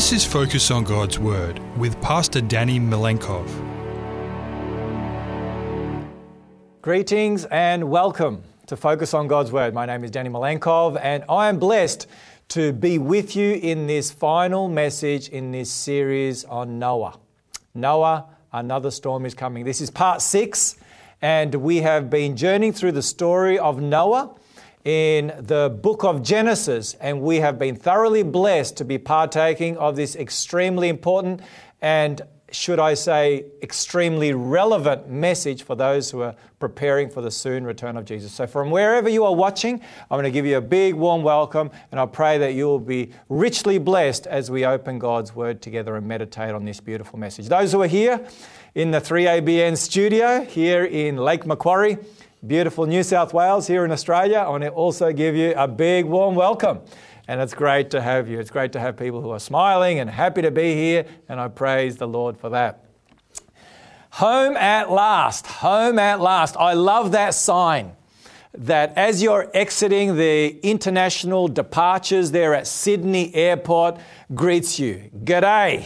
This is Focus on God's Word with Pastor Danny Milenkov. Greetings and welcome to Focus on God's Word. My name is Danny Milenkov and I am blessed to be with you in this final message in this series on Noah. Noah, another storm is coming. This is part 6 and we have been journeying through the story of Noah in the book of Genesis, and we have been thoroughly blessed to be partaking of this extremely important and, should I say, extremely relevant message for those who are preparing for the soon return of Jesus. So from wherever you are watching, I'm going to give you a big warm welcome, and I pray that you will be richly blessed as we open God's Word together and meditate on this beautiful message. Those who are here in the 3ABN studio here in Lake Macquarie, beautiful New South Wales here in Australia, I want to also give you a big warm welcome. And it's great to have you. It's great to have people who are smiling and happy to be here. And I praise the Lord for that. Home at last. Home at last. I love that sign that as you're exiting the international departures there at Sydney Airport, greets you. G'day.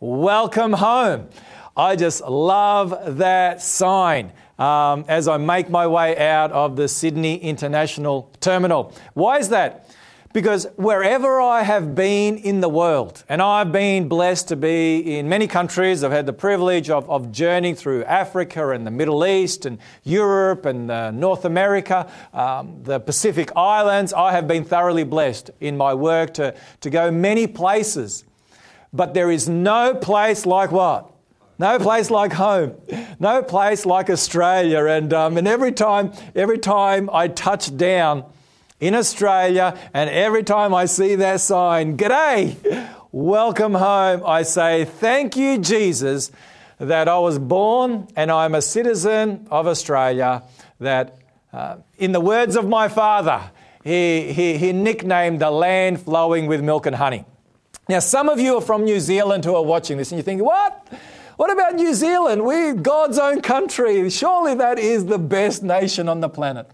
Welcome home. I just love that sign. As I make my way out of the Sydney International Terminal. Why is that? Because wherever I have been in the world, and I've been blessed to be in many countries, I've had the privilege of journeying through Africa and the Middle East and Europe and North America, the Pacific Islands. I have been thoroughly blessed in my work to go many places. But there is no place like what? No place like home, no place like Australia. And every time I touch down in Australia and every time I see that sign, g'day, welcome home, I say, thank you, Jesus, that I was born and I'm a citizen of Australia, that in the words of my father, he nicknamed the land flowing with milk and honey. Now, some of you are from New Zealand who are watching this and you're thinking, what? What about New Zealand? We're God's own country. Surely that is the best nation on the planet.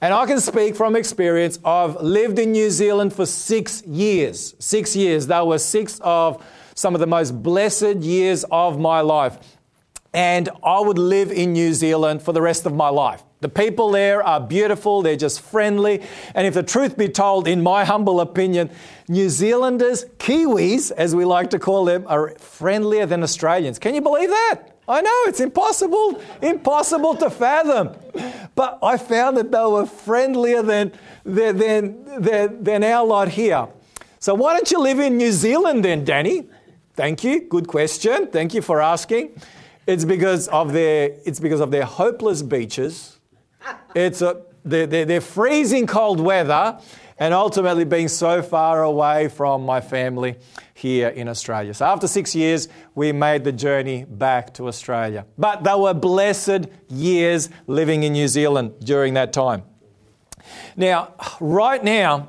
And I can speak from experience. I've lived in New Zealand for 6 years. 6 years. They were 6 of some of the most blessed years of my life. And I would live in New Zealand for the rest of my life. The people there are beautiful. They're just friendly. And if the truth be told, in my humble opinion, New Zealanders, Kiwis, as we like to call them, are friendlier than Australians. Can you believe that? I know, it's impossible to fathom. But I found that they were friendlier than our lot here. So why don't you live in New Zealand then, Danny? Thank you. Good question. Thank you for asking. It's because of their hopeless beaches. It's they're freezing cold weather and ultimately being so far away from my family here in Australia. So after 6 years, we made the journey back to Australia. But they were blessed years living in New Zealand during that time. Now, right now,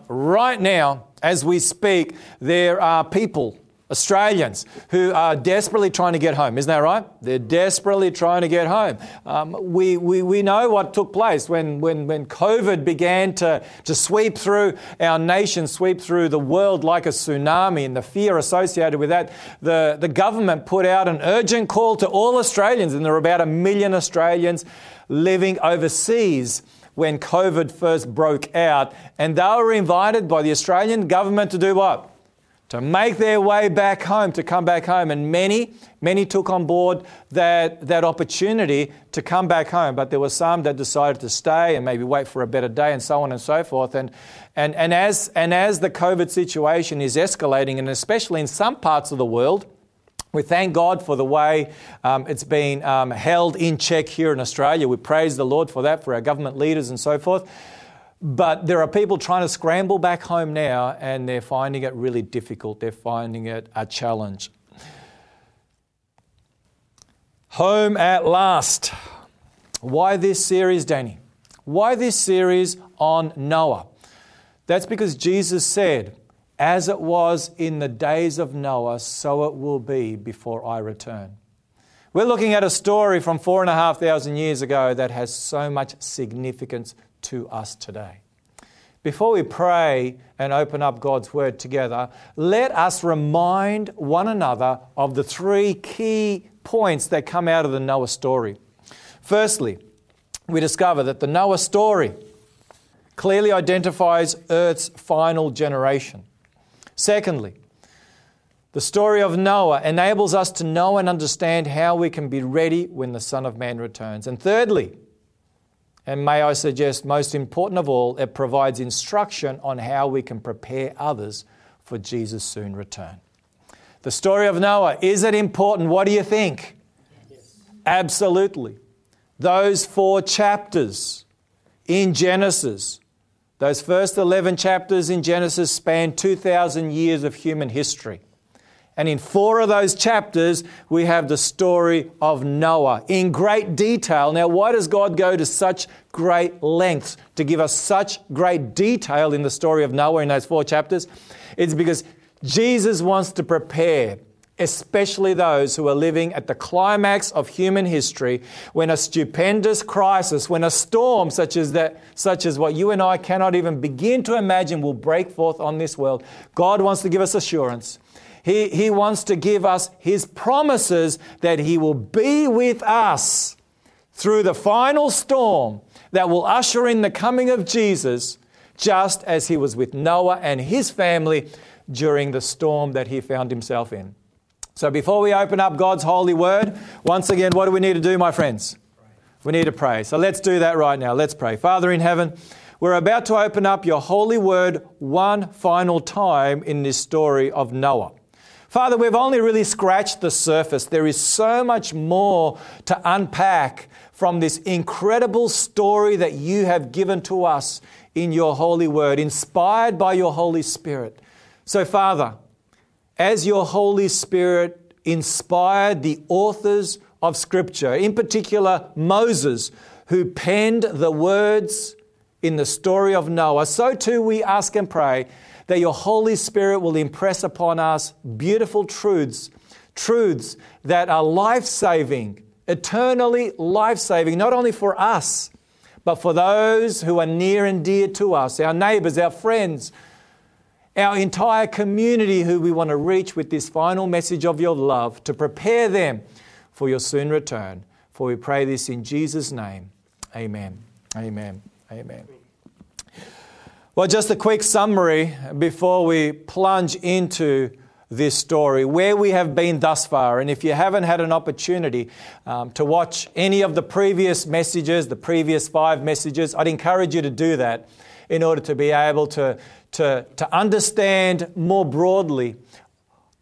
as we speak, there are people, Australians, who are desperately trying to get home. Isn't that right? They're desperately trying to get home. We know what took place when COVID began to sweep through our nation, sweep through the world like a tsunami, and the fear associated with that. The government put out an urgent call to all Australians, and there were about 1 million Australians living overseas when COVID first broke out, and they were invited by the Australian government to do what? To make their way back home, to come back home. And many took on board that opportunity to come back home. But there were some that decided to stay and maybe wait for a better day and so on and so forth. And as the COVID situation is escalating, and especially in some parts of the world, we thank God for the way it's been held in check here in Australia. We praise the Lord for that, for our government leaders and so forth. But there are people trying to scramble back home now, and they're finding it really difficult. They're finding it a challenge. Home at last. Why this series, Danny? Why this series on Noah? That's because Jesus said, as it was in the days of Noah, so it will be before I return. We're looking at a story from 4,500 years ago that has so much significance to us today. Before we pray and open up God's Word together, let us remind one another of the three key points that come out of the Noah story. Firstly, we discover that the Noah story clearly identifies Earth's final generation. Secondly, the story of Noah enables us to know and understand how we can be ready when the Son of Man returns. And thirdly, and may I suggest most important of all, it provides instruction on how we can prepare others for Jesus' soon return. The story of Noah, is it important? What do you think? Yes. Absolutely. Those 4 chapters in Genesis, those first 11 chapters in Genesis span 2,000 years of human history. And in 4 of those chapters, we have the story of Noah in great detail. Now, why does God go to such great lengths to give us such great detail in the story of Noah in those 4 chapters? It's because Jesus wants to prepare, especially those who are living at the climax of human history, when a stupendous crisis, when a storm such as what you and I cannot even begin to imagine will break forth on this world. God wants to give us assurance. He wants to give us His promises that He will be with us through the final storm that will usher in the coming of Jesus, just as He was with Noah and his family during the storm that he found himself in. So before we open up God's holy word, once again, what do we need to do, my friends? We need to pray. So let's do that right now. Let's pray. Father in heaven, we're about to open up your holy word one final time in this story of Noah. Father, we've only really scratched the surface. There is so much more to unpack from this incredible story that you have given to us in your holy word, inspired by your Holy Spirit. So, Father, as your Holy Spirit inspired the authors of Scripture, in particular Moses, who penned the words in the story of Noah, so too we ask and pray that your Holy Spirit will impress upon us beautiful truths that are life-saving, eternally life-saving, not only for us, but for those who are near and dear to us, our neighbours, our friends, our entire community who we want to reach with this final message of your love to prepare them for your soon return. For we pray this in Jesus' name. Amen. Amen. Amen. Well, just a quick summary before we plunge into this story, where we have been thus far. And if you haven't had an opportunity to watch any of the previous messages, the previous 5 messages, I'd encourage you to do that in order to be able to understand more broadly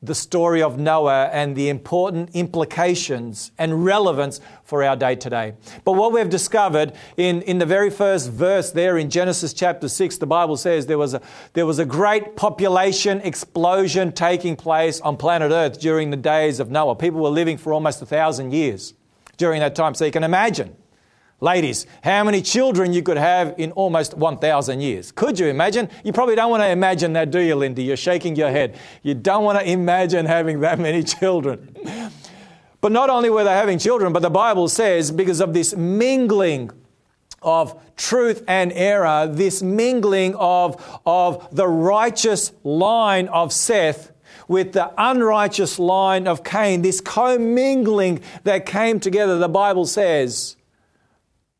the story of Noah and the important implications and relevance for our day today. But what we've discovered in the very first verse there in Genesis chapter 6, the Bible says there was a great population explosion taking place on planet Earth during the days of Noah. People were living for almost 1,000 years during that time. So you can imagine, ladies, how many children you could have in almost 1,000 years. Could you imagine? You probably don't want to imagine that, do you, Lindy? You're shaking your head. You don't want to imagine having that many children. But not only were they having children, but the Bible says because of this mingling of truth and error, this mingling of the righteous line of Seth with the unrighteous line of Cain, this commingling that came together, the Bible says,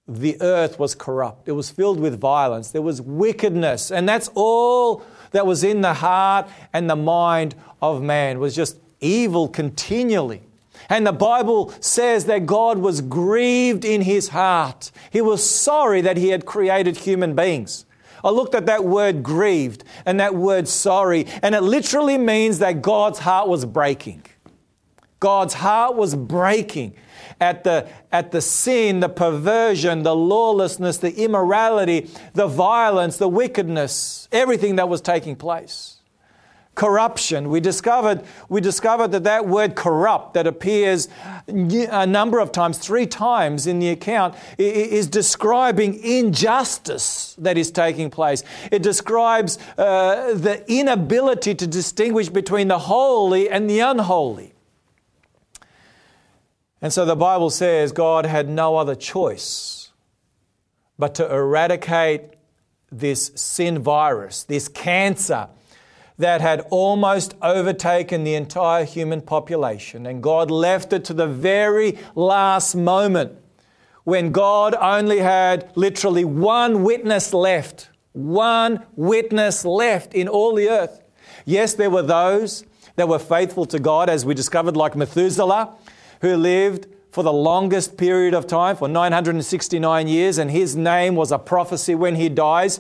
the earth was corrupt. It was filled with violence. There was wickedness. And that's all that was in the heart and the mind of man, was just evil continually. And the Bible says that God was grieved in his heart. He was sorry that he had created human beings. I looked at that word grieved and that word sorry, and it literally means that God's heart was breaking. God's heart was breaking at the sin, the perversion, the lawlessness, the immorality, the violence, the wickedness, everything that was taking place. Corruption. We discovered that word corrupt that appears a number of times, 3 times in the account, is describing injustice that is taking place. It describes the inability to distinguish between the holy and the unholy. And so the Bible says God had no other choice but to eradicate this sin virus, this cancer that had almost overtaken the entire human population. And God left it to the very last moment when God only had literally one witness left in all the earth. Yes, there were those that were faithful to God, as we discovered, like Methuselah, who lived for the longest period of time, for 969 years, and his name was a prophecy when he dies.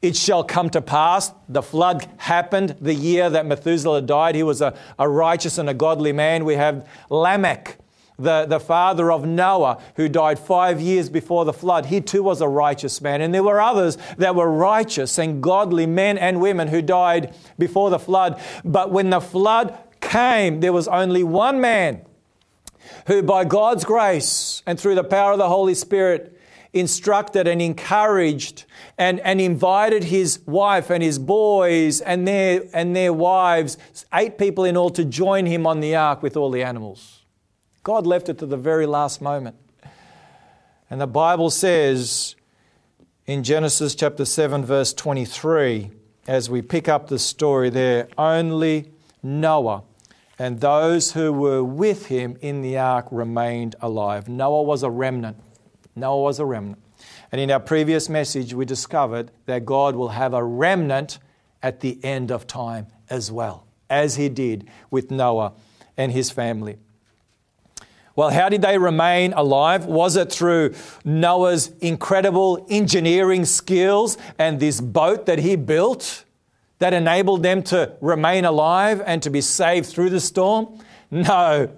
It shall come to pass. The flood happened the year that Methuselah died. He was a righteous and a godly man. We have Lamech, the father of Noah, who died 5 years before the flood. He too was a righteous man. And there were others that were righteous and godly men and women who died before the flood. But when the flood came, there was only one man who, by God's grace and through the power of the Holy Spirit, instructed and encouraged and invited his wife and his boys and their wives, 8 people in all, to join him on the ark with all the animals. God left it to the very last moment. And the Bible says in Genesis chapter 7, verse 23, as we pick up the story there, only Noah and those who were with him in the ark remained alive. Noah was a remnant. And in our previous message, we discovered that God will have a remnant at the end of time as well, as he did with Noah and his family. Well, how did they remain alive? Was it through Noah's incredible engineering skills and this boat that he built that enabled them to remain alive and to be saved through the storm? No.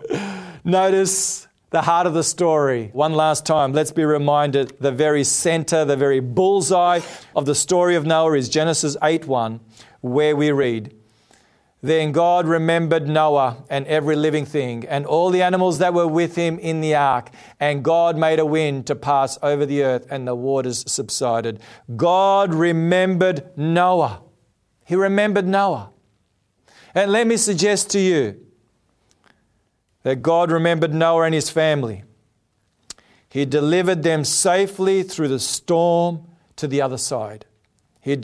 Notice the heart of the story. One last time, let's be reminded, the very center, the very bullseye of the story of Noah is Genesis 8:1, where we read, "Then God remembered Noah and every living thing and all the animals that were with him in the ark. And God made a wind to pass over the earth and the waters subsided." God remembered Noah. He remembered Noah. And let me suggest to you that God remembered Noah and his family. He delivered them safely through the storm to the other side. The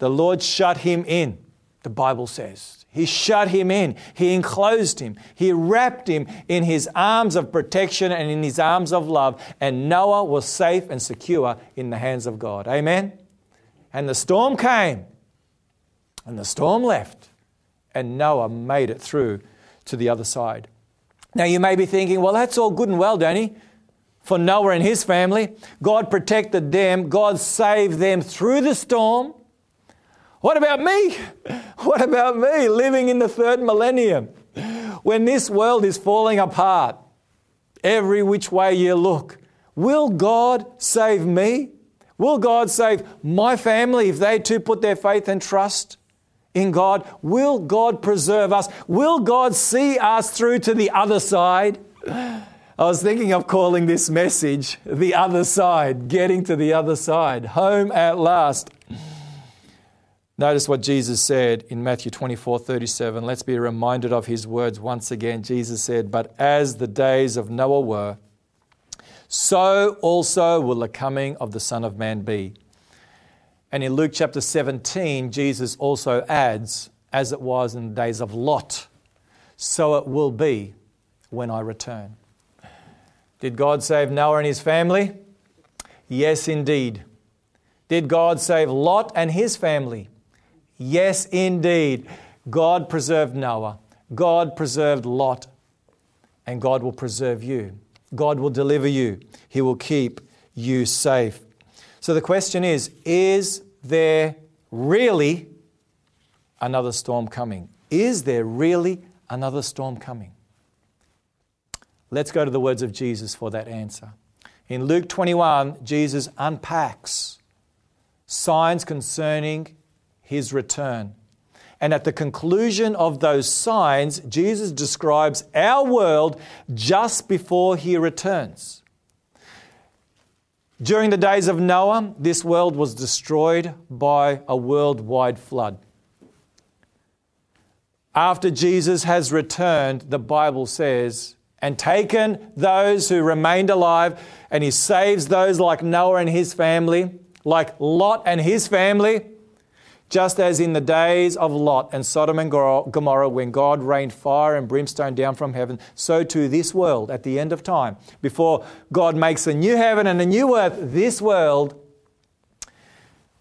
Lord shut him in, the Bible says. He shut him in. He enclosed him. He wrapped him in his arms of protection and in his arms of love. And Noah was safe and secure in the hands of God. Amen? And the storm came. And the storm left. And Noah made it through to the other side. Now you may be thinking, well, that's all good and well, Danny, for Noah and his family. God protected them. God saved them through the storm. What about me? What about me living in the third millennium when this world is falling apart every which way you look? Will God save me? Will God save my family if they too put their faith and trust in God? Will God preserve us? Will God see us through to the other side? I was thinking of calling this message "The Other Side," getting to the other side, home at last. Notice what Jesus said in Matthew 24:37. Let's be reminded of his words once again. Jesus said, "But as the days of Noah were, so also will the coming of the Son of Man be." And in Luke chapter 17, Jesus also adds, "As it was in the days of Lot, so it will be when I return." Did God save Noah and his family? Yes, indeed. Did God save Lot and his family? Yes, indeed. God preserved Noah. God preserved Lot. And God will preserve you. God will deliver you. He will keep you safe. So the question is there really another storm coming? Is there really another storm coming? Let's go to the words of Jesus for that answer. In Luke 21, Jesus unpacks signs concerning his return. And at the conclusion of those signs, Jesus describes our world just before he returns. During the days of Noah, this world was destroyed by a worldwide flood. After Jesus has returned, the Bible says and taken those who remained alive, and he saves those like Noah and his family, like Lot and his family, just as in the days of Lot and Sodom and Gomorrah, when God rained fire and brimstone down from heaven, so to this world at the end of time. Before God makes a new heaven and a new earth, this world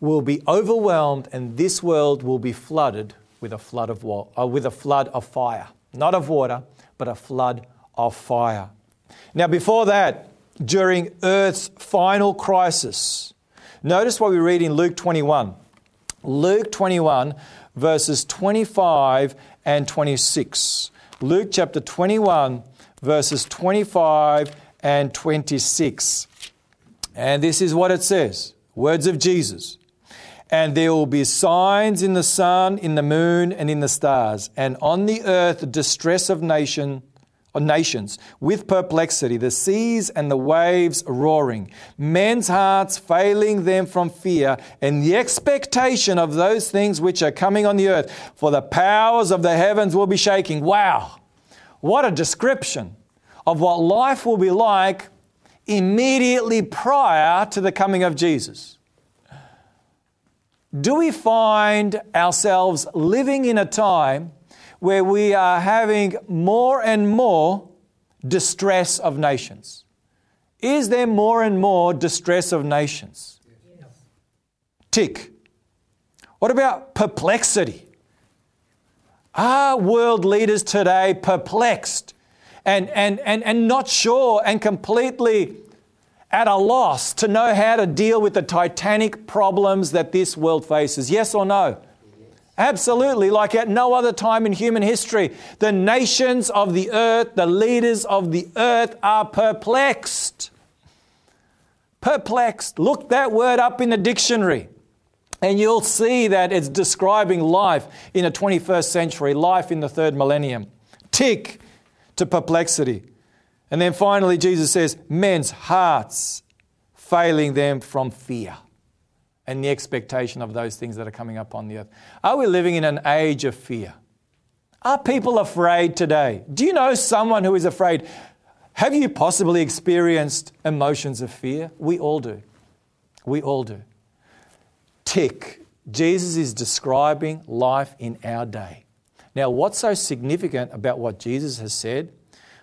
will be overwhelmed, and this world will be flooded with a flood of fire. Not of water, but a flood of fire. Now, before that, during Earth's final crisis, notice what we read in Luke 21. Luke 21, verses 25 and 26. Luke chapter 21, verses 25 and 26. And this is what it says, words of Jesus. And there will be signs in the sun, in the moon, and in the stars, and on the earth distress of nations with perplexity, the seas and the waves roaring, men's hearts failing them from fear and the expectation of those things which are coming on the earth, for the powers of the heavens will be shaking. Wow! What a description of what life will be like immediately prior to the coming of Jesus. Do we find ourselves living in a time where we are having more and more distress of nations? Is there more and more distress of nations? Yes. Tick. What about perplexity? Are world leaders today perplexed and not sure and completely at a loss to know how to deal with the titanic problems that this world faces? Yes or no? Absolutely, like at no other time in human history. The nations of the earth, the leaders of the earth are perplexed. Perplexed. Look that word up in the dictionary and you'll see that it's describing life in the 21st century, life in the third millennium. Tick to perplexity. And then finally, Jesus says, men's hearts failing them from fear and the expectation of those things that are coming up on the earth. Are we living in an age of fear? Are people afraid today? Do you know someone who is afraid? Have you possibly experienced emotions of fear? We all do. We all do. Tick. Jesus is describing life in our day. Now, what's so significant about what Jesus has said?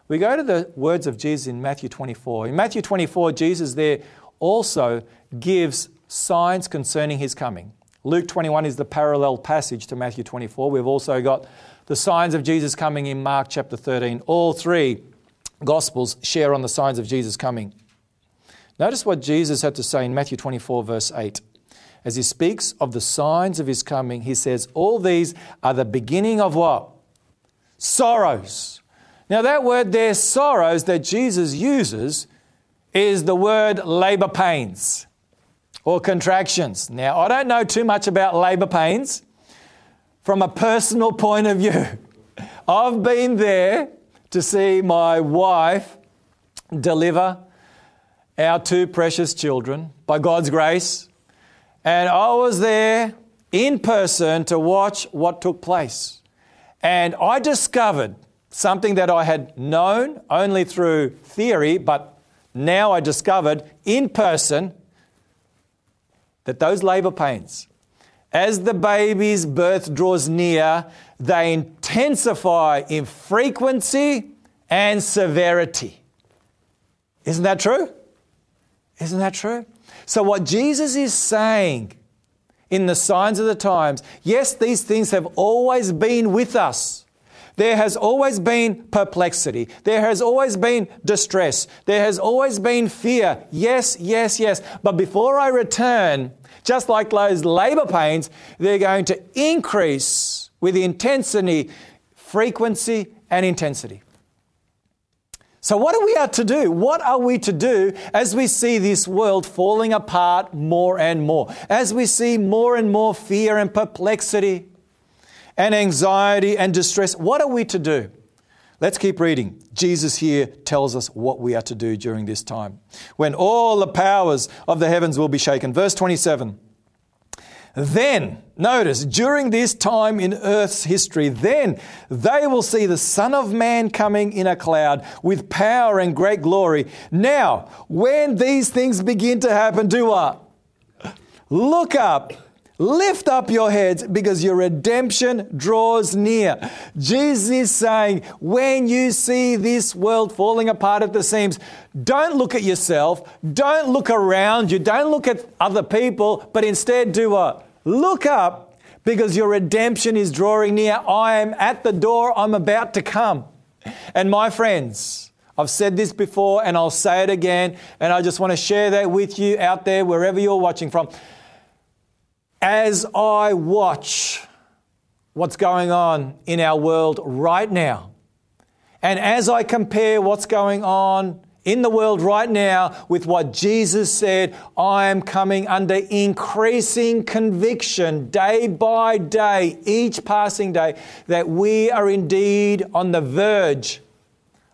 We go to the words of Jesus in Matthew 24. In Matthew 24, Jesus there also gives signs concerning his coming. Luke 21 is the parallel passage to Matthew 24. We've also got the signs of Jesus coming in Mark chapter 13. All three Gospels share on the signs of Jesus coming. Notice what Jesus had to say in Matthew 24, verse 8. As he speaks of the signs of his coming, he says, all these are the beginning of what? Sorrows. Now that word there, sorrows, that Jesus uses is the word labor pains. Or contractions. Now, I don't know too much about labour pains from a personal point of view. I've been there to see my wife deliver our two precious children by God's grace. And I was there in person to watch what took place. And I discovered something that I had known only through theory, but now I discovered in person that those labour pains, as the baby's birth draws near, they intensify in frequency and severity. Isn't that true? Isn't that true? So what Jesus is saying in the signs of the times, yes, these things have always been with us. There has always been perplexity. There has always been distress. There has always been fear. Yes, yes, yes. But before I return, just like those labor pains, they're going to increase with intensity, frequency, and intensity. So what are we out to do? What are we to do as we see this world falling apart more and more? As we see more and more fear and perplexity and anxiety and distress. What are we to do? Let's keep reading. Jesus here tells us what we are to do during this time, when all the powers of the heavens will be shaken. Verse 27, Then, notice, during this time in earth's history, then they will see the Son of Man coming in a cloud with power and great glory. Now, when these things begin to happen, do what? Look up. Lift up your heads because your redemption draws near. Jesus is saying, when you see this world falling apart at the seams, don't look at yourself, don't look around you, don't look at other people, but instead do what? Look up because your redemption is drawing near. I am at the door, I'm about to come. And my friends, I've said this before and I'll say it again, and I just want to share that with you out there wherever you're watching from. As I watch what's going on in our world right now, and as I compare what's going on in the world right now with what Jesus said, I am coming under increasing conviction day by day, each passing day, that we are indeed on the verge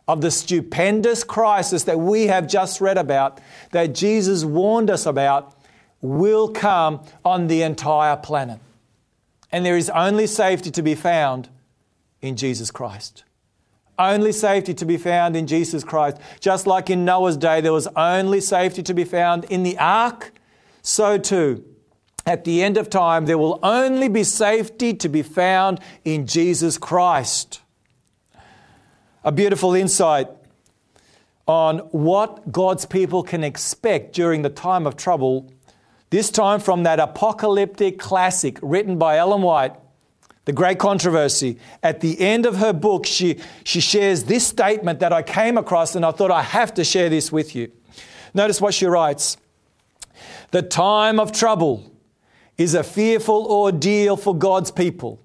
of the stupendous crisis that we have just read about, that Jesus warned us about, will come on the entire planet. And there is only safety to be found in Jesus Christ. Only safety to be found in Jesus Christ. Just like in Noah's day, there was only safety to be found in the ark, so too, at the end of time, there will only be safety to be found in Jesus Christ. A beautiful insight on what God's people can expect during the time of trouble. This time from that apocalyptic classic written by Ellen White, The Great Controversy. At the end of her book, she shares this statement that I came across and I thought I have to share this with you. Notice what she writes. The time of trouble is a fearful ordeal for God's people,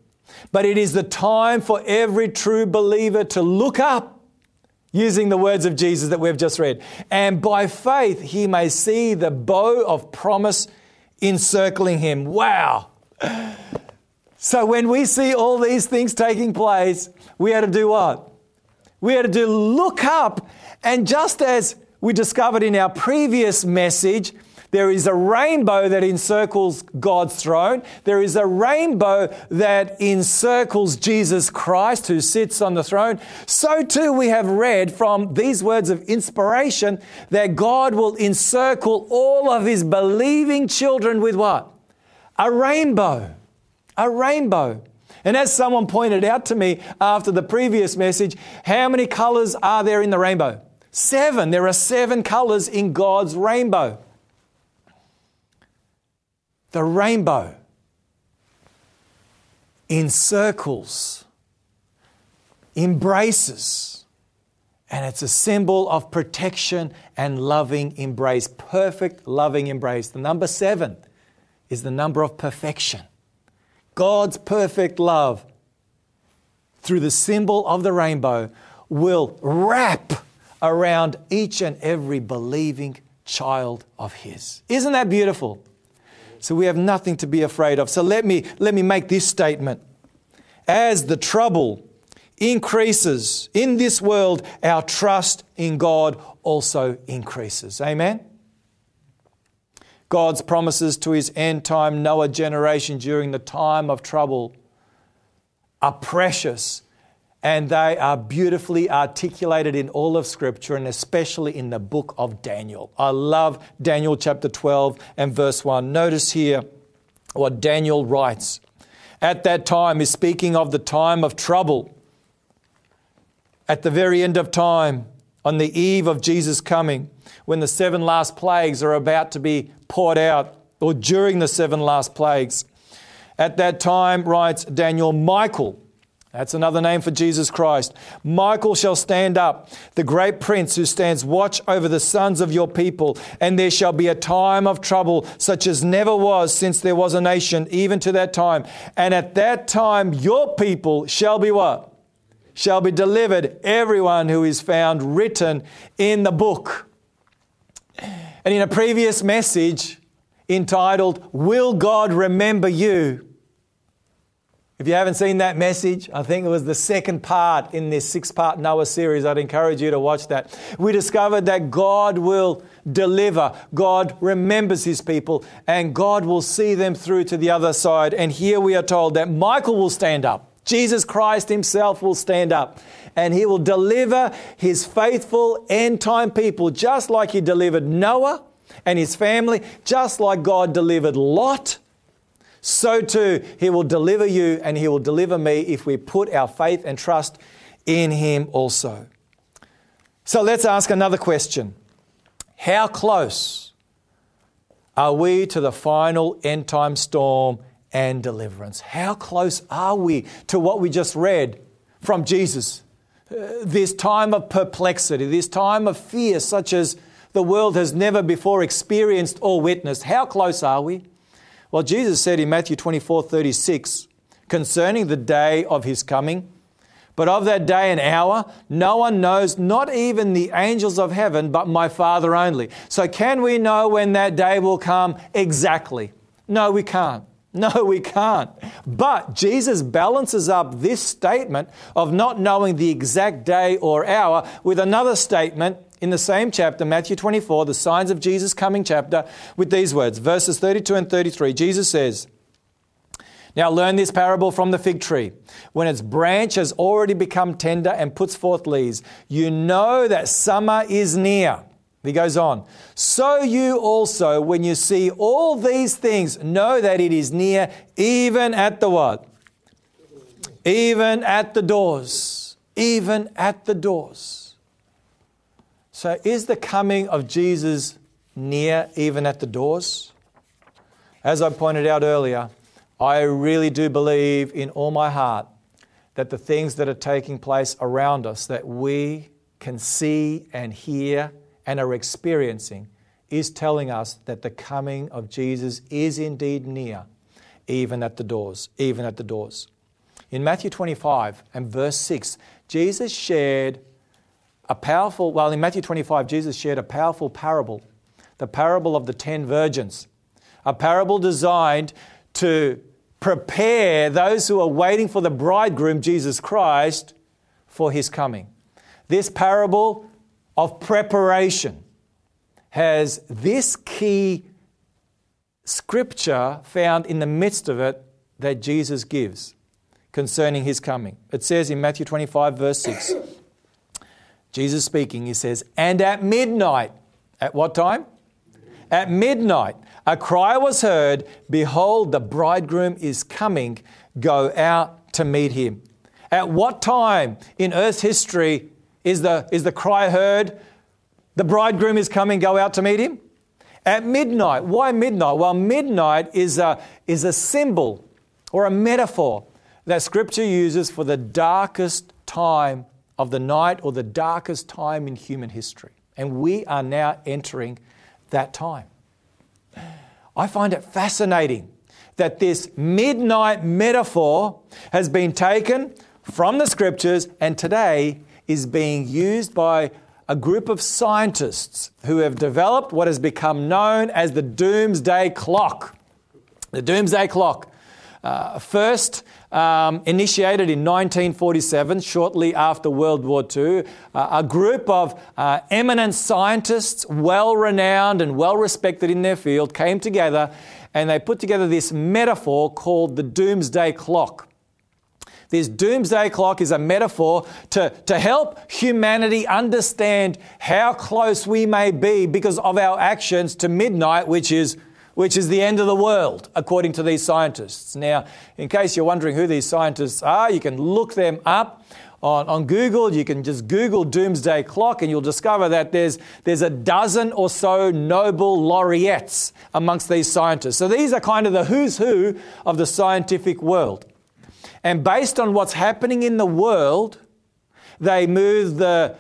but it is the time for every true believer to look up, using the words of Jesus that we've just read. And by faith, he may see the bow of promise encircling him. Wow. So when we see all these things taking place, we had to do what? We had to do look up. And just as we discovered in our previous message, there is a rainbow that encircles God's throne. There is a rainbow that encircles Jesus Christ who sits on the throne. So too we have read from these words of inspiration that God will encircle all of his believing children with what? A rainbow. A rainbow. And as someone pointed out to me after the previous message, how many colors are there in the rainbow? 7. There are 7 colors in God's rainbow. The rainbow encircles, embraces, and it's a symbol of protection and loving embrace, perfect loving embrace. The number 7 is the number of perfection. God's perfect love through the symbol of the rainbow will wrap around each and every believing child of his. Isn't that beautiful? So we have nothing to be afraid of. So let me make this statement. As the trouble increases in this world, our trust in God also increases. Amen? God's promises to his end-time Noah generation during the time of trouble are precious, and they are beautifully articulated in all of Scripture and especially in the book of Daniel. I love Daniel chapter 12 and verse 1. Notice here what Daniel writes. At that time, he's speaking of the time of trouble. At the very end of time, on the eve of Jesus' coming, when the 7 last plagues are about to be poured out, or during the 7 last plagues. At that time, writes Daniel, Michael, that's another name for Jesus Christ. Michael shall stand up, the great prince who stands watch over the sons of your people, and there shall be a time of trouble such as never was since there was a nation, even to that time. And at that time your people shall be what? Shall be delivered, everyone who is found written in the book. And in a previous message entitled, Will God Remember You? If you haven't seen that message, I think it was the second part in this 6-part Noah series. I'd encourage you to watch that. We discovered that God will deliver. God remembers His people and God will see them through to the other side. And here we are told that Michael will stand up. Jesus Christ Himself will stand up and He will deliver His faithful end-time people just like He delivered Noah and his family, just like God delivered Lot. So too, He will deliver you and He will deliver me if we put our faith and trust in Him also. So let's ask another question. How close are we to the final end time storm and deliverance? How close are we to what we just read from Jesus? This time of perplexity, this time of fear, such as the world has never before experienced or witnessed. How close are we? Well, Jesus said in Matthew 24:36 concerning the day of His coming, but of that day and hour, no one knows, not even the angels of heaven, but my Father only. So can we know when that day will come exactly? No, we can't. No, we can't. But Jesus balances up this statement of not knowing the exact day or hour with another statement in the same chapter, Matthew 24, the signs of Jesus' coming chapter, with these words, verses 32 and 33. Jesus says, now learn this parable from the fig tree. When its branch has already become tender and puts forth leaves, you know that summer is near. He goes on, so you also, when you see all these things, know that it is near, even at the what? Even at the doors. Even at the doors. So is the coming of Jesus near even at the doors? As I pointed out earlier, I really do believe in all my heart that the things that are taking place around us that we can see and hear and are experiencing is telling us that the coming of Jesus is indeed near, even at the doors, even at the doors. In Matthew 25 and verse 6, in Matthew 25, Jesus shared a powerful parable, the parable of the 10 virgins, a parable designed to prepare those who are waiting for the bridegroom, Jesus Christ, for His coming. This parable of preparation has this key scripture found in the midst of it that Jesus gives concerning His coming. It says in Matthew 25, verse 6, Jesus speaking, He says, and at midnight, at what time? At midnight, a cry was heard, behold, the bridegroom is coming, go out to meet Him. At what time in earth's history is the cry heard, the bridegroom is coming, go out to meet Him? At midnight. Why midnight? Well, midnight is a symbol or a metaphor that Scripture uses for the darkest time of the night, or the darkest time in human history. And we are now entering that time. I find it fascinating that this midnight metaphor has been taken from the Scriptures and today is being used by a group of scientists who have developed what has become known as the Doomsday Clock. The Doomsday Clock. First initiated in 1947, shortly after World War II, a group of eminent scientists, well-renowned and well-respected in their field, came together and they put together this metaphor called the Doomsday Clock. This Doomsday Clock is a metaphor to help humanity understand how close we may be because of our actions to midnight, which is the end of the world, according to these scientists. Now, in case you're wondering who these scientists are, you can look them up on Google. You can just Google Doomsday Clock and you'll discover that there's a dozen or so Nobel laureates amongst these scientists. So these are kind of the who's who of the scientific world. And based on what's happening in the world, they move the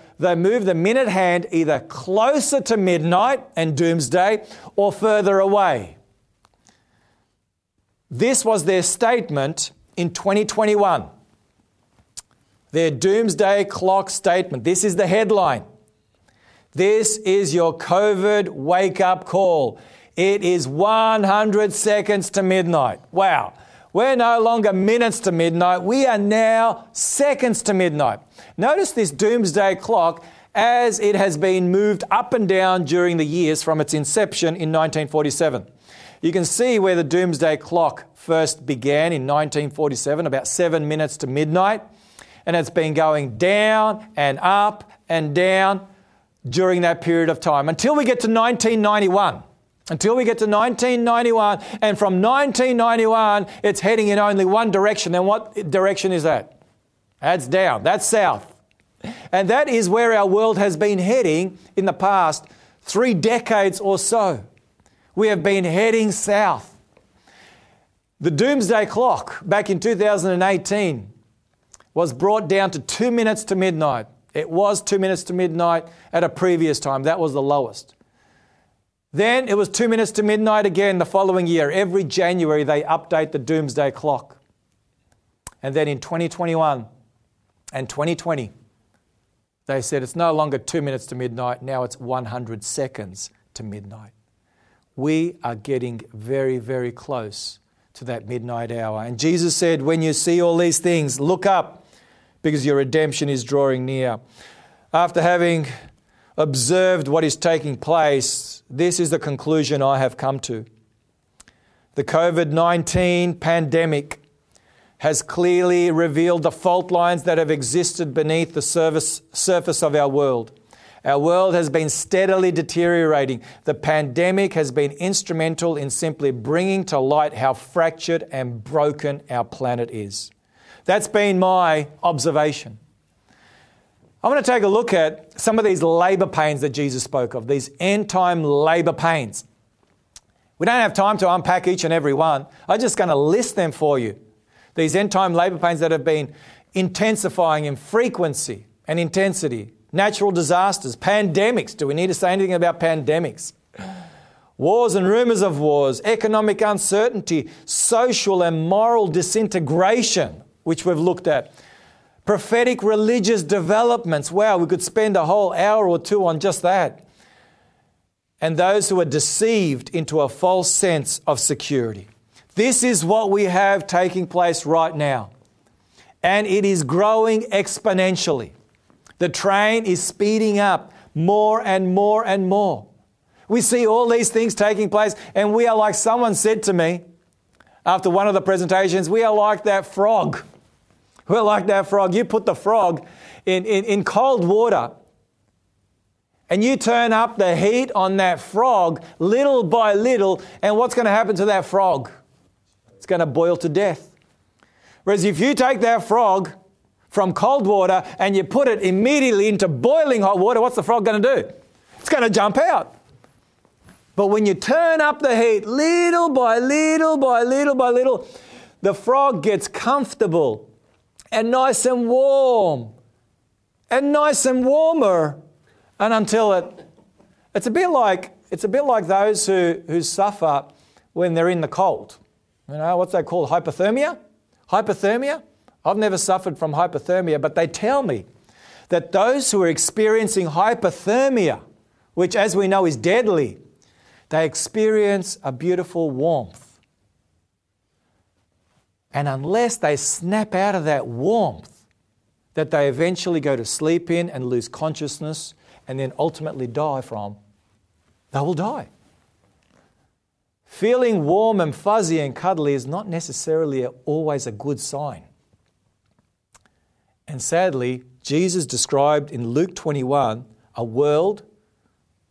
minute hand either closer to midnight and doomsday or further away. This was their statement in 2021. Their Doomsday Clock statement. This is the headline. This is your COVID wake-up call. It is 100 seconds to midnight. Wow. We're no longer minutes to midnight. We are now seconds to midnight. Notice this doomsday clock as it has been moved up and down during the years from its inception in 1947. You can see where the doomsday clock first began in 1947, about 7 minutes to midnight. And it's been going down and up and down during that period of time until we get to 1991. And from 1991, it's heading in only one direction. And what direction is that? That's down. That's south. And that is where our world has been heading in the past 3 decades or so. We have been heading south. The doomsday clock back in 2018 was brought down to 2 minutes to midnight. It was 2 minutes to midnight at a previous time. That was the lowest. Then it was 2 minutes to midnight again the following year. Every January they update the doomsday clock. And then in 2021 and 2020, they said it's no longer 2 minutes to midnight. Now it's 100 seconds to midnight. We are getting very, very close to that midnight hour. And Jesus said, when you see all these things, look up because your redemption is drawing near. After having observed what is taking place, this is the conclusion I have come to. The COVID-19 pandemic has clearly revealed the fault lines that have existed beneath the surface of our world. Our world has been steadily deteriorating. The pandemic has been instrumental in simply bringing to light how fractured and broken our planet is. That's been my observation. I want to take a look at some of these labour pains that Jesus spoke of, these end-time labour pains. We don't have time to unpack each and every one. I'm just going to list them for you. These end-time labour pains that have been intensifying in frequency and intensity. Natural disasters, pandemics. Do we need to say anything about pandemics? Wars and rumours of wars, economic uncertainty, social and moral disintegration, which we've looked at. Prophetic religious developments. Wow, we could spend a whole hour or two on just that. And those who are deceived into a false sense of security. This is what we have taking place right now. And it is growing exponentially. The train is speeding up more and more and more. We see all these things taking place and we are like, someone said to me after one of the presentations, we are like that frog. We're like that frog. You put the frog in cold water and you turn up the heat on that frog little by little, and what's going to happen to that frog? It's going to boil to death. Whereas if you take that frog from cold water and you put it immediately into boiling hot water, what's the frog going to do? It's going to jump out. But when you turn up the heat little by little by little by little, the frog gets comfortable and nice and warm and nice and warmer, and until it's a bit like those who suffer when they're in the cold. You know, what's that called? Hypothermia? I've never suffered from hypothermia, but they tell me that those who are experiencing hypothermia, which as we know is deadly, they experience a beautiful warmth. And unless they snap out of that warmth, that they eventually go to sleep in and lose consciousness and then ultimately die from, they will die. Feeling warm and fuzzy and cuddly is not necessarily always a good sign. And sadly, Jesus described in Luke 21 a world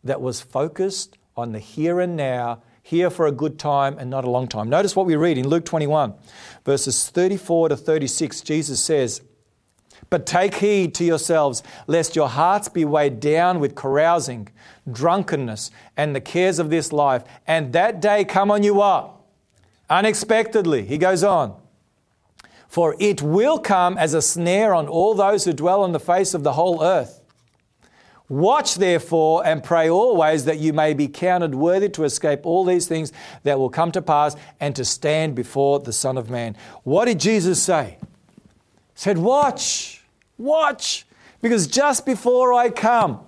that was focused on the here and now, here for a good time and not a long time. Notice what we read in Luke 21, verses 34 to 36. Jesus says, "But take heed to yourselves, lest your hearts be weighed down with carousing, drunkenness, and the cares of this life. And that day come on you what? Unexpectedly." He goes on. "For it will come as a snare on all those who dwell on the face of the whole earth. Watch therefore and pray always that you may be counted worthy to escape all these things that will come to pass and to stand before the Son of Man." What did Jesus say? He said, watch, because just before I come,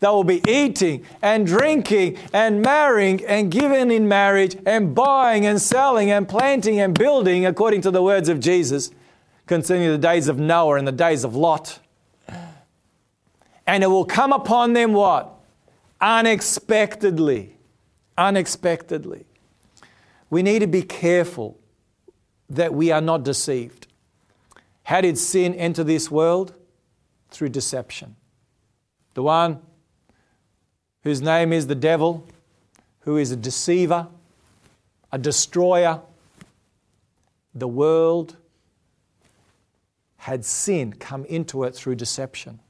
They will be eating and drinking and marrying and giving in marriage and buying and selling and planting and building, according to the words of Jesus, concerning the days of Noah and the days of Lot. And it will come upon them what? Unexpectedly. Unexpectedly. We need to be careful that we are not deceived. How did sin enter this world? Through deception. The one whose name is the devil, who is a deceiver, a destroyer. The world had sin come into it through deception.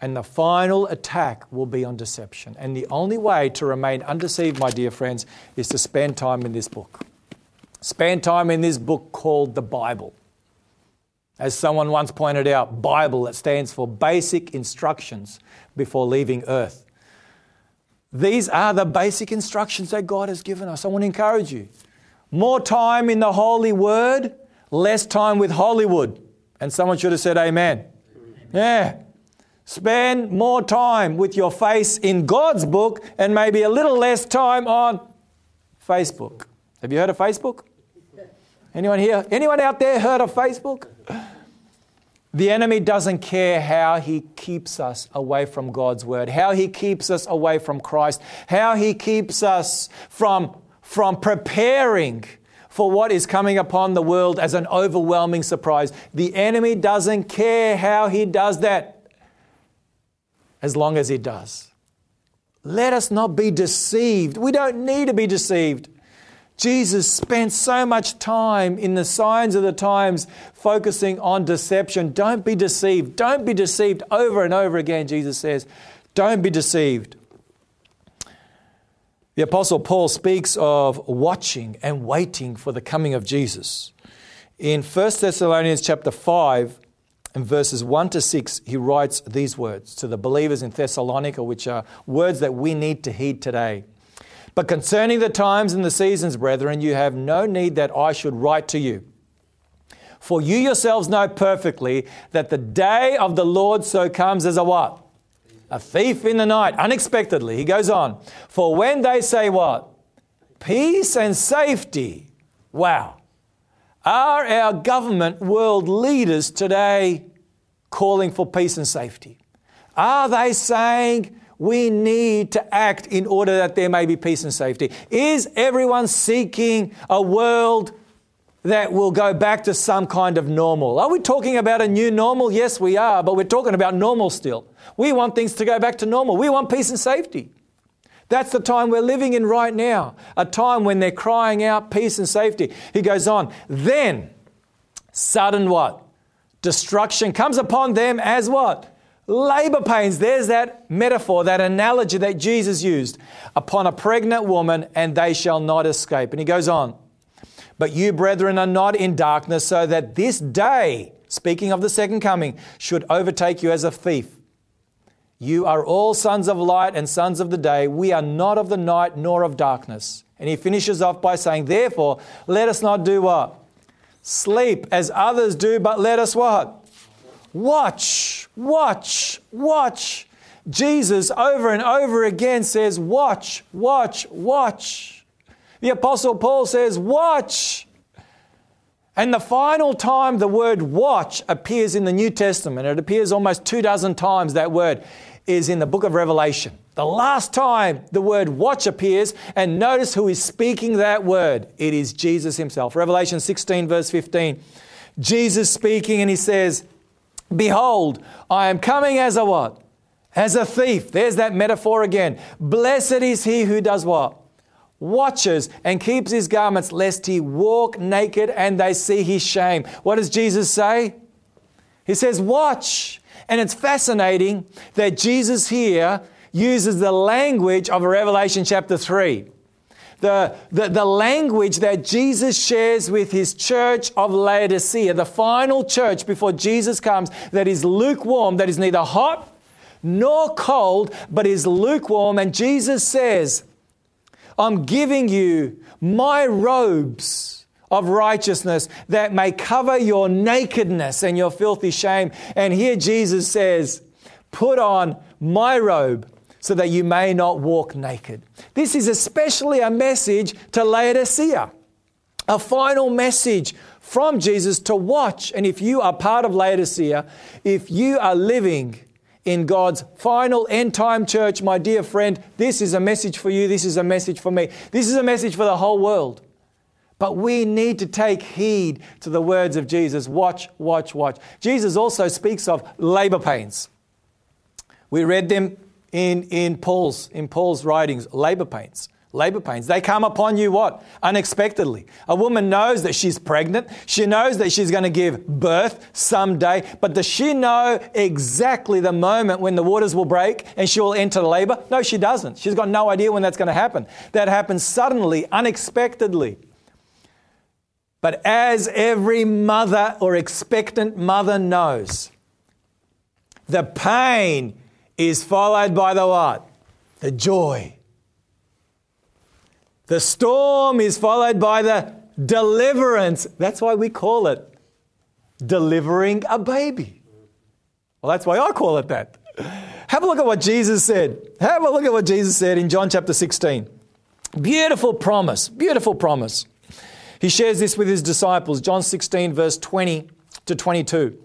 And the final attack will be on deception. And the only way to remain undeceived, my dear friends, is to spend time in this book. Spend time in this book called the Bible. As someone once pointed out, Bible, that stands for Basic Instructions Before Leaving Earth. These are the basic instructions that God has given us. I want to encourage you. More time in the Holy Word, less time with Hollywood. And someone should have said amen. Yeah. Spend more time with your face in God's book and maybe a little less time on Facebook. Have you heard of Facebook? Anyone here? Anyone out there heard of Facebook? The enemy doesn't care how he keeps us away from God's Word, how he keeps us away from Christ, how he keeps us from preparing for what is coming upon the world as an overwhelming surprise. The enemy doesn't care how he does that, as long as he does. Let us not be deceived. We don't need to be deceived. Jesus spent so much time in the signs of the times focusing on deception. Don't be deceived. Don't be deceived. Over and over again, Jesus says, don't be deceived. The Apostle Paul speaks of watching and waiting for the coming of Jesus. In 1 Thessalonians chapter 5 and verses 1 to 6, he writes these words to the believers in Thessalonica, which are words that we need to heed today. But concerning the times and the seasons, brethren, you have no need that I should write to you. For you yourselves know perfectly that the day of the Lord so comes as a what? A thief in the night, unexpectedly. He goes on. For when they say what? Peace and safety. Wow. Are our government world leaders today calling for peace and safety? Are they saying we need to act in order that there may be peace and safety? Is everyone seeking a world that will go back to some kind of normal? Are we talking about a new normal? Yes, we are, but we're talking about normal still. We want things to go back to normal. We want peace and safety. That's the time we're living in right now, a time when they're crying out peace and safety. He goes on, then sudden what? Destruction comes upon them as what? Labor pains, there's that metaphor, that analogy that Jesus used, upon a pregnant woman, and they shall not escape. And he goes on, but you, brethren, are not in darkness, so that this day, speaking of the second coming, should overtake you as a thief. You are all sons of light and sons of the day. We are not of the night nor of darkness. And he finishes off by saying, therefore, let us not do what? Sleep as others do, but let us what? Watch, watch, watch. Jesus over and over again says, watch, watch, watch. The Apostle Paul says, watch. And the final time the word watch appears in the New Testament, it appears almost 24 times, that word is in the book of Revelation. The last time the word watch appears, and notice who is speaking that word. It is Jesus himself. Revelation 16 verse 15. Jesus speaking, and he says, behold, I am coming as a what? As a thief. There's that metaphor again. Blessed is he who does what? Watches and keeps his garments, lest he walk naked and they see his shame. What does Jesus say? He says, watch. And it's fascinating that Jesus here uses the language of Revelation chapter 3. The language that Jesus shares with his church of Laodicea, the final church before Jesus comes, that is lukewarm, that is neither hot nor cold, but is lukewarm. And Jesus says, I'm giving you my robes of righteousness that may cover your nakedness and your filthy shame. And here Jesus says, put on my robe, so that you may not walk naked. This is especially a message to Laodicea, a final message from Jesus to watch. And if you are part of Laodicea, if you are living in God's final end-time church, my dear friend, this is a message for you. This is a message for me. This is a message for the whole world. But we need to take heed to the words of Jesus. Watch, watch, watch. Jesus also speaks of labor pains. We read them in Paul's writings, labor pains. Labor pains. They come upon you what? Unexpectedly. A woman knows that she's pregnant. She knows that she's going to give birth someday. But does she know exactly the moment when the waters will break and she will enter labor? No, she doesn't. She's got no idea when that's going to happen. That happens suddenly, unexpectedly. But as every mother or expectant mother knows, the pain is followed by the what? The joy. The storm is followed by the deliverance. That's why we call it delivering a baby. Well, that's why I call it that. Have a look at what Jesus said. Have a look at what Jesus said in John chapter 16. Beautiful promise. Beautiful promise. He shares this with his disciples. John 16, verse 20 to 22.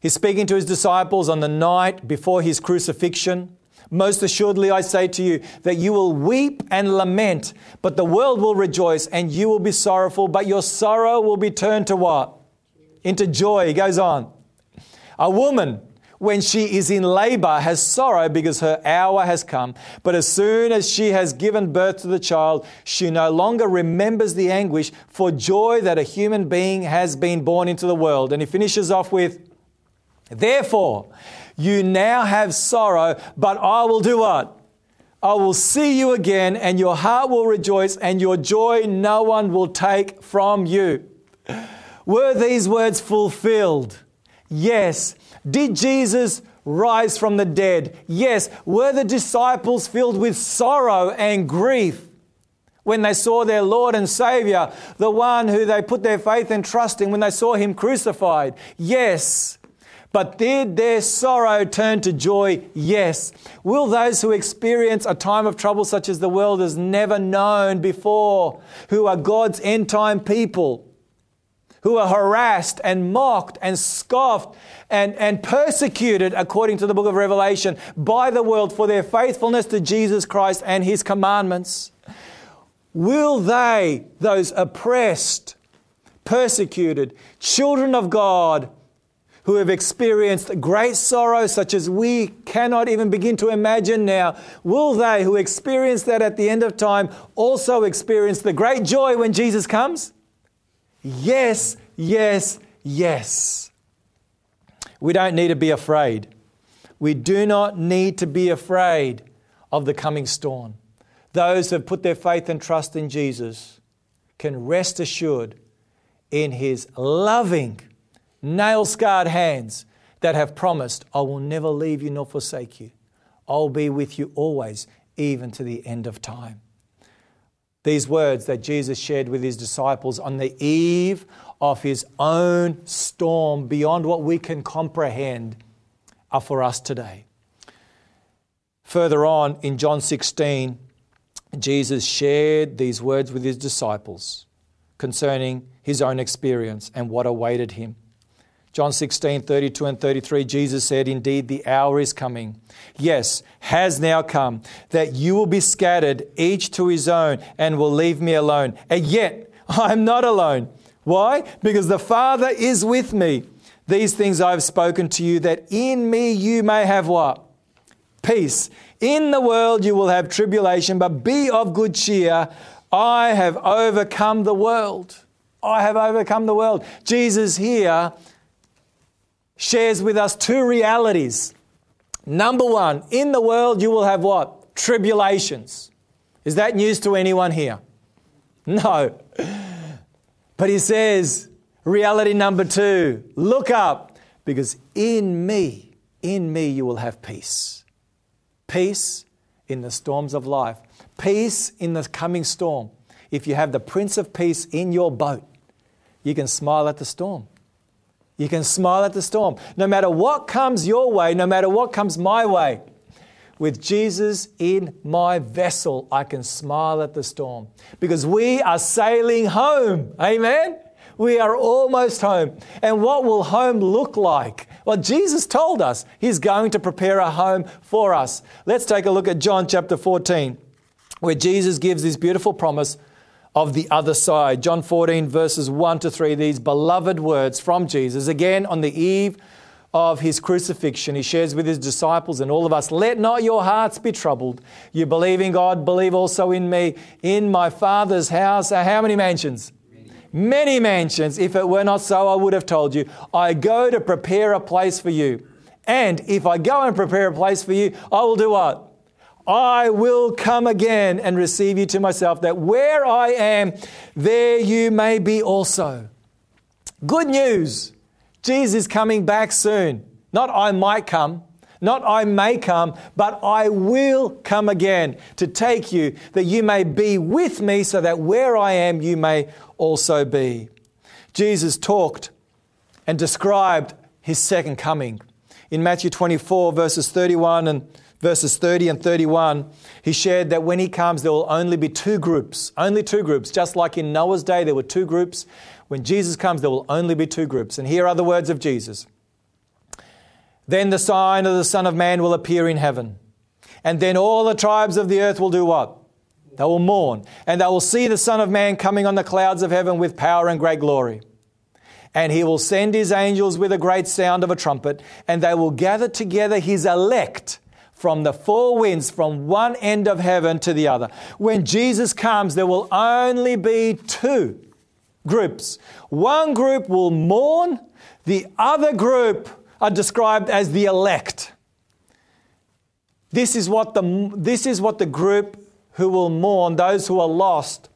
He's speaking to his disciples on the night before his crucifixion. Most assuredly, I say to you that you will weep and lament, but the world will rejoice, and you will be sorrowful, but your sorrow will be turned to what? Into joy. He goes on. A woman, when she is in labor, has sorrow because her hour has come. But as soon as she has given birth to the child, she no longer remembers the anguish for joy that a human being has been born into the world. And he finishes off with, therefore, you now have sorrow, but I will do what? I will see you again, and your heart will rejoice, and your joy no one will take from you. Were these words fulfilled? Yes. Did Jesus rise from the dead? Yes. Were the disciples filled with sorrow and grief when they saw their Lord and Savior, the one who they put their faith and trust in when they saw him crucified? Yes. But did their sorrow turn to joy? Yes. Will those who experience a time of trouble such as the world has never known before, who are God's end-time people, who are harassed and mocked and scoffed and persecuted, according to the book of Revelation, by the world for their faithfulness to Jesus Christ and his commandments, will they, those oppressed, persecuted, children of God, who have experienced great sorrow such as we cannot even begin to imagine now, will they who experience that at the end of time also experience the great joy when Jesus comes? Yes, yes, yes. We don't need to be afraid. We do not need to be afraid of the coming storm. Those who have put their faith and trust in Jesus can rest assured in his loving, nail-scarred hands that have promised, I will never leave you nor forsake you. I'll be with you always, even to the end of time. These words that Jesus shared with his disciples on the eve of his own storm, beyond what we can comprehend, are for us today. Further on in John 16, Jesus shared these words with his disciples concerning his own experience and what awaited him. John 16, 32 and 33, Jesus said, indeed, the hour is coming. Yes, has now come, that you will be scattered, each to his own, and will leave me alone. And yet I am not alone. Why? Because the Father is with me. These things I have spoken to you, that in me you may have what? Peace. In the world you will have tribulation, but be of good cheer. I have overcome the world. I have overcome the world. Jesus here shares with us two realities. Number one, in the world you will have what? Tribulations. Is that news to anyone here? No. But he says, reality number two, look up, because in me you will have peace. Peace in the storms of life. Peace in the coming storm. If you have the Prince of Peace in your boat, you can smile at the storm. You can smile at the storm. No matter what comes your way, no matter what comes my way, With Jesus in my vessel, I can smile at the storm because we are sailing home. Amen? We are almost home. And what will home look like? Well, Jesus told us He's going to prepare a home for us. Let's take a look at John chapter 14, where Jesus gives this beautiful promise of the other side. John 14 verses 1-3, these beloved words from Jesus, again on the eve of His crucifixion. He shares with His disciples and all of us, "Let not your hearts be troubled. You believe in God, believe also in me. In my Father's house are how many mansions? Many mansions. If it were not so, I would have told you. I go to prepare a place for you. And if I go and prepare a place for you, I will do what? I will come again and receive you to myself, that where I am, there you may be also." Good news. Jesus is coming back soon. Not I might come, not I may come, but I will come again to take you, that you may be with me, so that where I am, you may also be. Jesus talked and described His second coming. In Matthew 24, verses 30 and 31, He shared that when He comes, there will only be two groups, only two groups. Just like in Noah's day, there were two groups. When Jesus comes, there will only be two groups. And here are the words of Jesus. "Then the sign of the Son of Man will appear in heaven. And then all the tribes of the earth will do what? They will mourn. And they will see the Son of Man coming on the clouds of heaven with power and great glory. And He will send His angels with a great sound of a trumpet, and they will gather together His elect from the four winds, from one end of heaven to the other." When Jesus comes, there will only be two groups. One group will mourn. The other group are described as the elect. This is what the group who will mourn, those who are lost,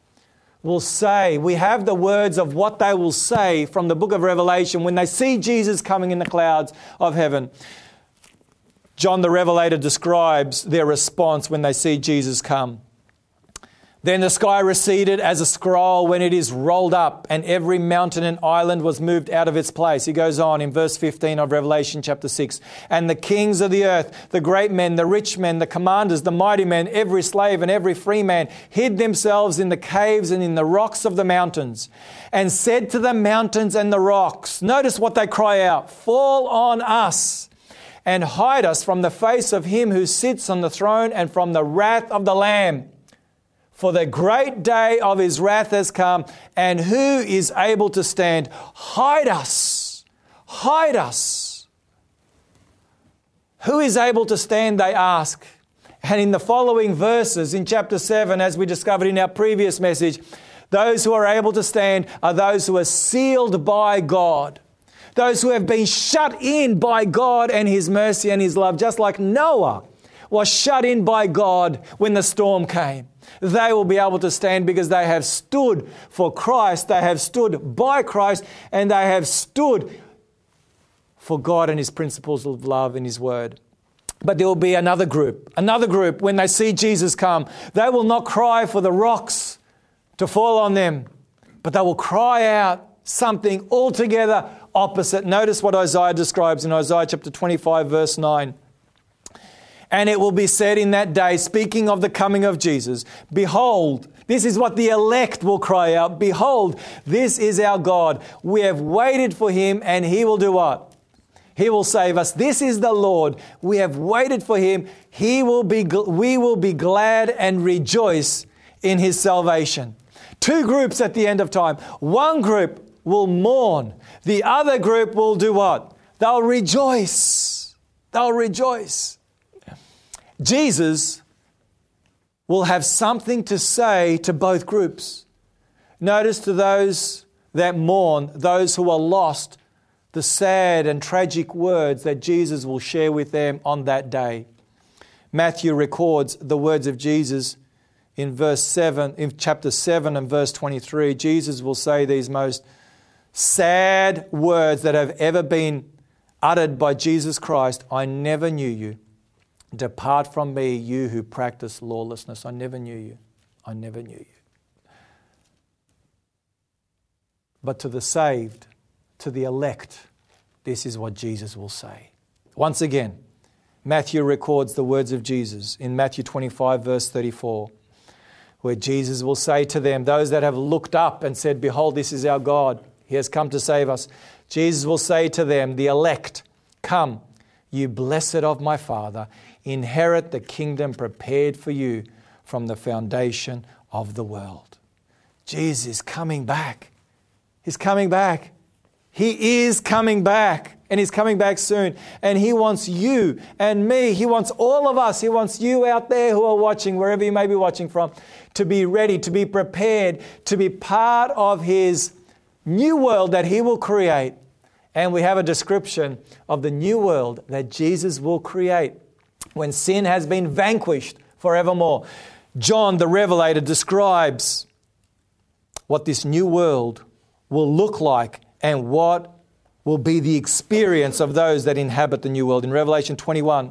will say. We have the words of what they will say from the book of Revelation when they see Jesus coming in the clouds of heaven. John the Revelator describes their response when they see Jesus come. "Then the sky receded as a scroll when it is rolled up, and every mountain and island was moved out of its place." He goes on in verse 15 of Revelation chapter 6. "And the kings of the earth, the great men, the rich men, the commanders, the mighty men, every slave and every free man hid themselves in the caves and in the rocks of the mountains, and said to the mountains and the rocks," notice what they cry out, "Fall on us and hide us from the face of Him who sits on the throne and from the wrath of the Lamb. For the great day of His wrath has come, and who is able to stand? Hide us. Hide us." Who is able to stand, they ask. And in the following verses, in chapter 7, as we discovered in our previous message, those who are able to stand are those who are sealed by God, those who have been shut in by God and His mercy and His love, just like Noah was shut in by God when the storm came. They will be able to stand because they have stood for Christ, they have stood by Christ, and they have stood for God and His principles of love and His word. But there will be another group when they see Jesus come. They will not cry for the rocks to fall on them, but they will cry out something altogether opposite. Notice what Isaiah describes in Isaiah chapter 25, verse 9. "And it will be said in that day," speaking of the coming of Jesus, "Behold," this is what the elect will cry out, "Behold, this is our God. We have waited for Him, and He will do what? He will save us. This is the Lord. We have waited for Him. We will be glad and rejoice in His salvation." Two groups at the end of time. One group will mourn. The other group will do what? They'll rejoice. They'll rejoice. Jesus will have something to say to both groups. Notice, to those that mourn, those who are lost, the sad and tragic words that Jesus will share with them on that day. Matthew records the words of Jesus in chapter 7 and verse 23. Jesus will say these most sad words that have ever been uttered by Jesus Christ. "I never knew you. Depart from me, you who practice lawlessness." I never knew you. I never knew you. But to the saved, to the elect, this is what Jesus will say. Once again, Matthew records the words of Jesus in Matthew 25, verse 34, where Jesus will say to them, those that have looked up and said, behold, this is our God, he has come to save us. Jesus will say to them, the elect, come, you blessed of my Father, inherit the kingdom prepared for you from the foundation of the world. Jesus is coming back. He's coming back. He is coming back, and he's coming back soon. And he wants you and me. He wants all of us. He wants you out there who are watching, wherever you may be watching from, to be ready, to be prepared, to be part of his new world that he will create. And we have a description of the new world that Jesus will create when sin has been vanquished forevermore. John the Revelator describes what this new world will look like and what will be the experience of those that inhabit the new world. In Revelation 21,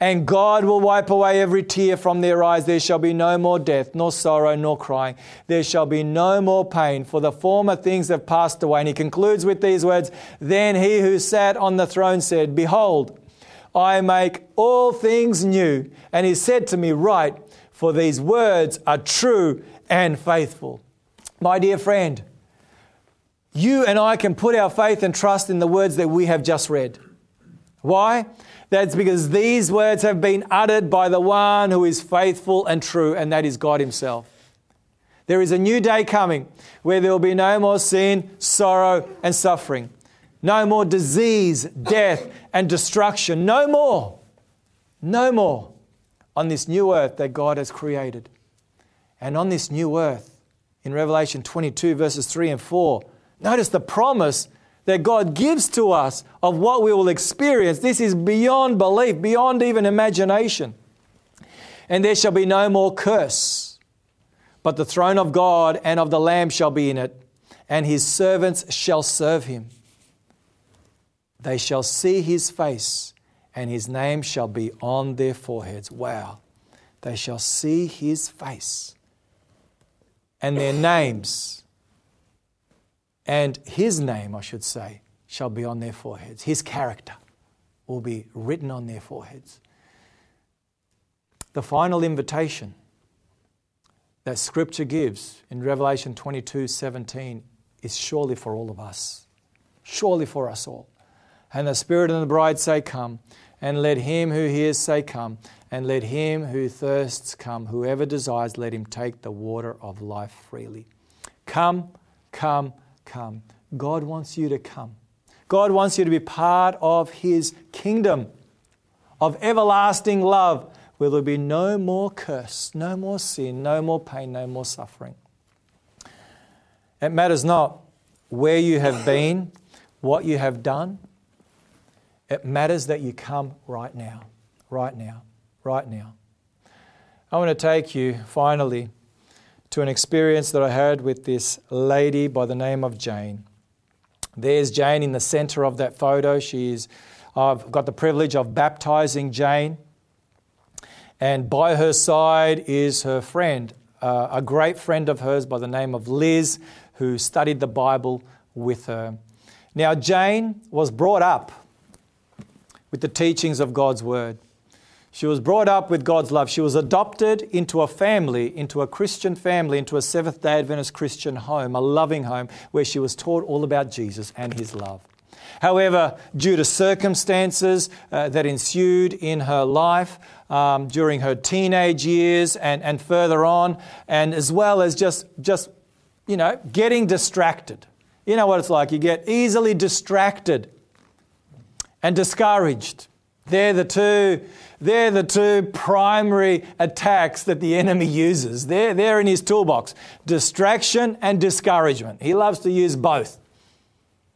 And God will wipe away every tear from their eyes. There shall be no more death, nor sorrow, nor crying. There shall be no more pain, for the former things have passed away. And he concludes with these words, then he who sat on the throne said, behold, I make all things new. And he said to me, write, for these words are true and faithful. My dear friend, you and I can put our faith and trust in the words that we have just read. Why? That's because these words have been uttered by the one who is faithful and true, and that is God himself. There is a new day coming where there will be no more sin, sorrow, and suffering. No more disease, death, and destruction. No more. No more on this new earth that God has created. And on this new earth, in Revelation 22, verses 3 and 4, notice the promise that God gives to us of what we will experience. This is beyond belief, beyond even imagination. And there shall be no more curse, but the throne of God and of the Lamb shall be in it, and his servants shall serve him. They shall see his face, and his name shall be on their foreheads. Wow. They shall see his face, and their names, and his name, I should say, shall be on their foreheads. His character will be written on their foreheads. The final invitation that Scripture gives in Revelation 22:17 is surely for all of us, surely for us all. And the Spirit and the bride say, come, and let him who hears say, come, and let him who thirsts come. Whoever desires, let him take the water of life freely. Come, come, come. God wants you to come. God wants you to be part of his kingdom of everlasting love, where there'll be no more curse, no more sin, no more pain, no more suffering. It matters not where you have been, what you have done. It matters that you come right now, right now, right now. I want to take you finally to an experience that I had with this lady by the name of Jane. There's Jane in the center of that photo. I've got the privilege of baptizing Jane. And by her side is her friend, a great friend of hers by the name of Liz, who studied the Bible with her. Now, Jane was brought up with the teachings of God's word. She was brought up with God's love. She was adopted into a family, into a Christian family, into a Seventh-day Adventist Christian home, a loving home where she was taught all about Jesus and his love. However, due to circumstances that ensued in her life during her teenage years and further on, and as well as just getting distracted. You know what it's like. You get easily distracted and discouraged. They're the two primary attacks that the enemy uses. They're in his toolbox, distraction and discouragement. He loves to use both,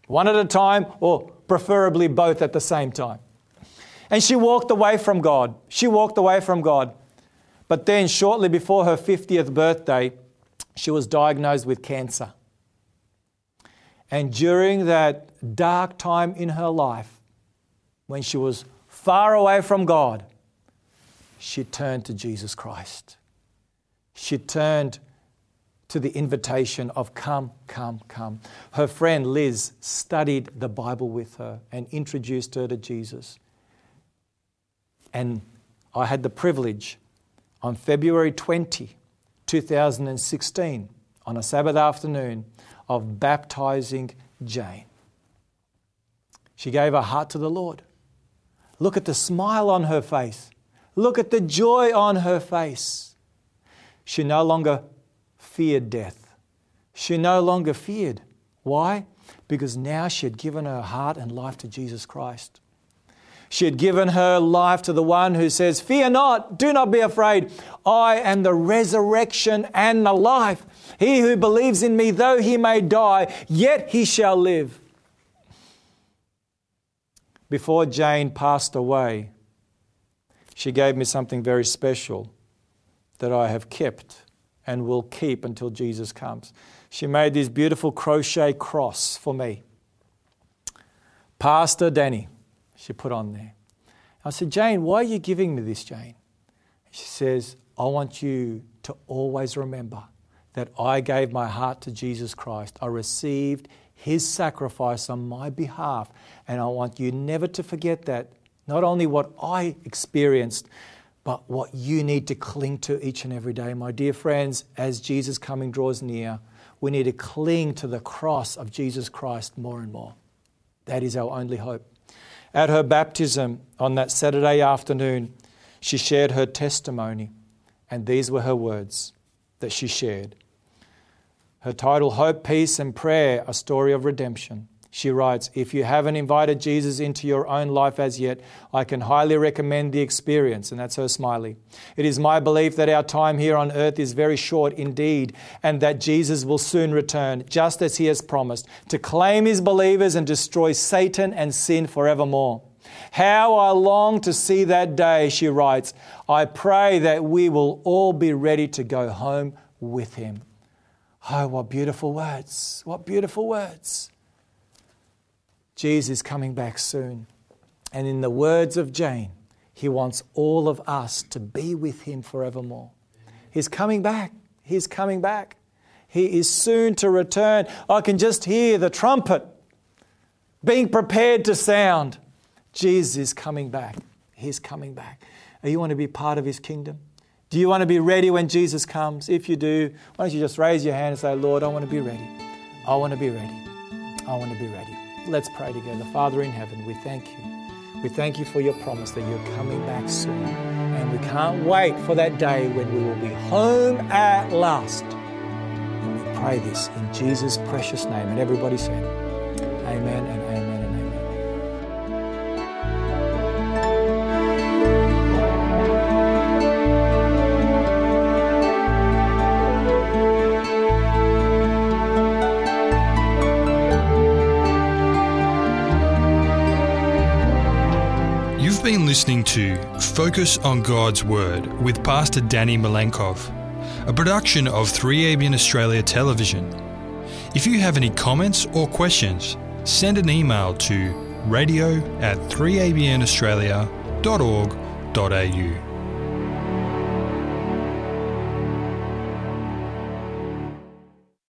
one at a time or preferably both at the same time. And she walked away from God. She walked away from God. But then shortly before her 50th birthday, she was diagnosed with cancer. And during that dark time in her life, when she was far away from God, she turned to Jesus Christ. She turned to the invitation of come, come, come. Her friend Liz studied the Bible with her and introduced her to Jesus. And I had the privilege on February 20, 2016, on a Sabbath afternoon, of baptizing Jane. She gave her heart to the Lord. Look at the smile on her face. Look at the joy on her face. She no longer feared death. She no longer feared. Why? Because now she had given her heart and life to Jesus Christ. She had given her life to the one who says, "Fear not, do not be afraid. I am the resurrection and the life. He who believes in me, though he may die, yet he shall live." Before Jane passed away, she gave me something very special that I have kept and will keep until Jesus comes. She made this beautiful crochet cross for me. "Pastor Danny," she put on there. I said, "Jane, why are you giving me this, Jane?" She says, "I want you to always remember that I gave my heart to Jesus Christ. I received His sacrifice on my behalf, and I want you never to forget that, not only what I experienced, but what you need to cling to each and every day." My dear friends, as Jesus' coming draws near, we need to cling to the cross of Jesus Christ more and more. That is our only hope. At her baptism on that Saturday afternoon, she shared her testimony, and these were her words that she shared. Her title, Hope, Peace and Prayer, A Story of Redemption. She writes, "If you haven't invited Jesus into your own life as yet, I can highly recommend the experience." And that's her smiley. "It is my belief that our time here on earth is very short indeed, and that Jesus will soon return, just as He has promised, to claim His believers and destroy Satan and sin forevermore. How I long to see that day," she writes. "I pray that we will all be ready to go home with Him." Oh, what beautiful words. What beautiful words. Jesus is coming back soon. And in the words of Jane, He wants all of us to be with Him forevermore. He's coming back. He's coming back. He is soon to return. I can just hear the trumpet being prepared to sound. Jesus is coming back. He's coming back. Do you want to be part of His kingdom? Do you want to be ready when Jesus comes? If you do, why don't you just raise your hand and say, "Lord, I want to be ready. I want to be ready. I want to be ready." Let's pray together. Father in heaven, we thank You. We thank You for Your promise that You're coming back soon. And we can't wait for that day when we will be home at last. And we pray this in Jesus' precious name. And everybody said, amen and amen and listening to Focus on God's Word with Pastor Danny Milenkov, a production of 3ABN Australia Television. If you have any comments or questions, send an email to radio@3abnaustralia.org.au.